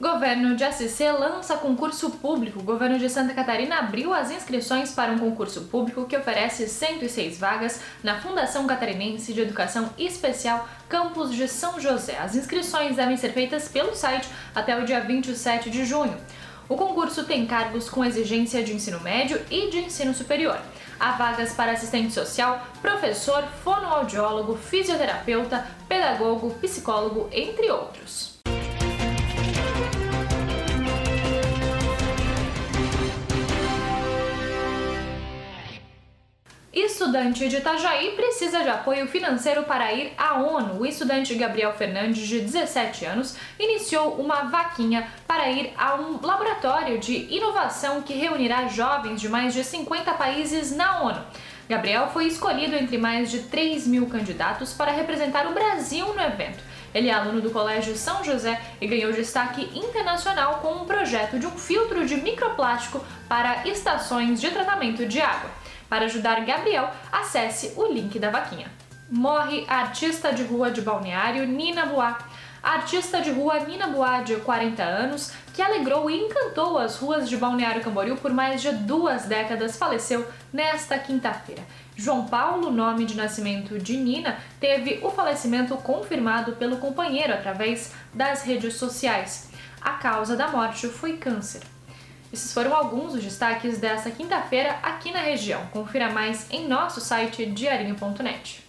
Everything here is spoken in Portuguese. Governo de ACC lança concurso público. O governo de Santa Catarina abriu as inscrições para um concurso público que oferece 106 vagas na Fundação Catarinense de Educação Especial, Campus de São José. As inscrições devem ser feitas pelo site até o dia 27 de junho. O concurso tem cargos com exigência de ensino médio e de ensino superior. Há vagas para assistente social, professor, fonoaudiólogo, fisioterapeuta, pedagogo, psicólogo, entre outros. Estudante de Itajaí precisa de apoio financeiro para ir à ONU. O estudante Gabriel Fernandes, de 17 anos, iniciou uma vaquinha para ir a um laboratório de inovação que reunirá jovens de mais de 50 países na ONU. Gabriel foi escolhido entre mais de 3.000 candidatos para representar o Brasil no evento. Ele é aluno do Colégio São José e ganhou destaque internacional com um projeto de um filtro de microplástico para estações de tratamento de água. Para ajudar Gabriel, acesse o link da vaquinha. Morre a artista de rua de Balneário, Nina Boá. A artista de rua Nina Boá, de 40 anos, que alegrou e encantou as ruas de Balneário Camboriú por mais de 2 décadas, faleceu nesta quinta-feira. João Paulo, nome de nascimento de Nina, teve o falecimento confirmado pelo companheiro através das redes sociais. A causa da morte foi câncer. Esses foram alguns dos destaques desta quinta-feira aqui na região. Confira mais em nosso site diarinho.net.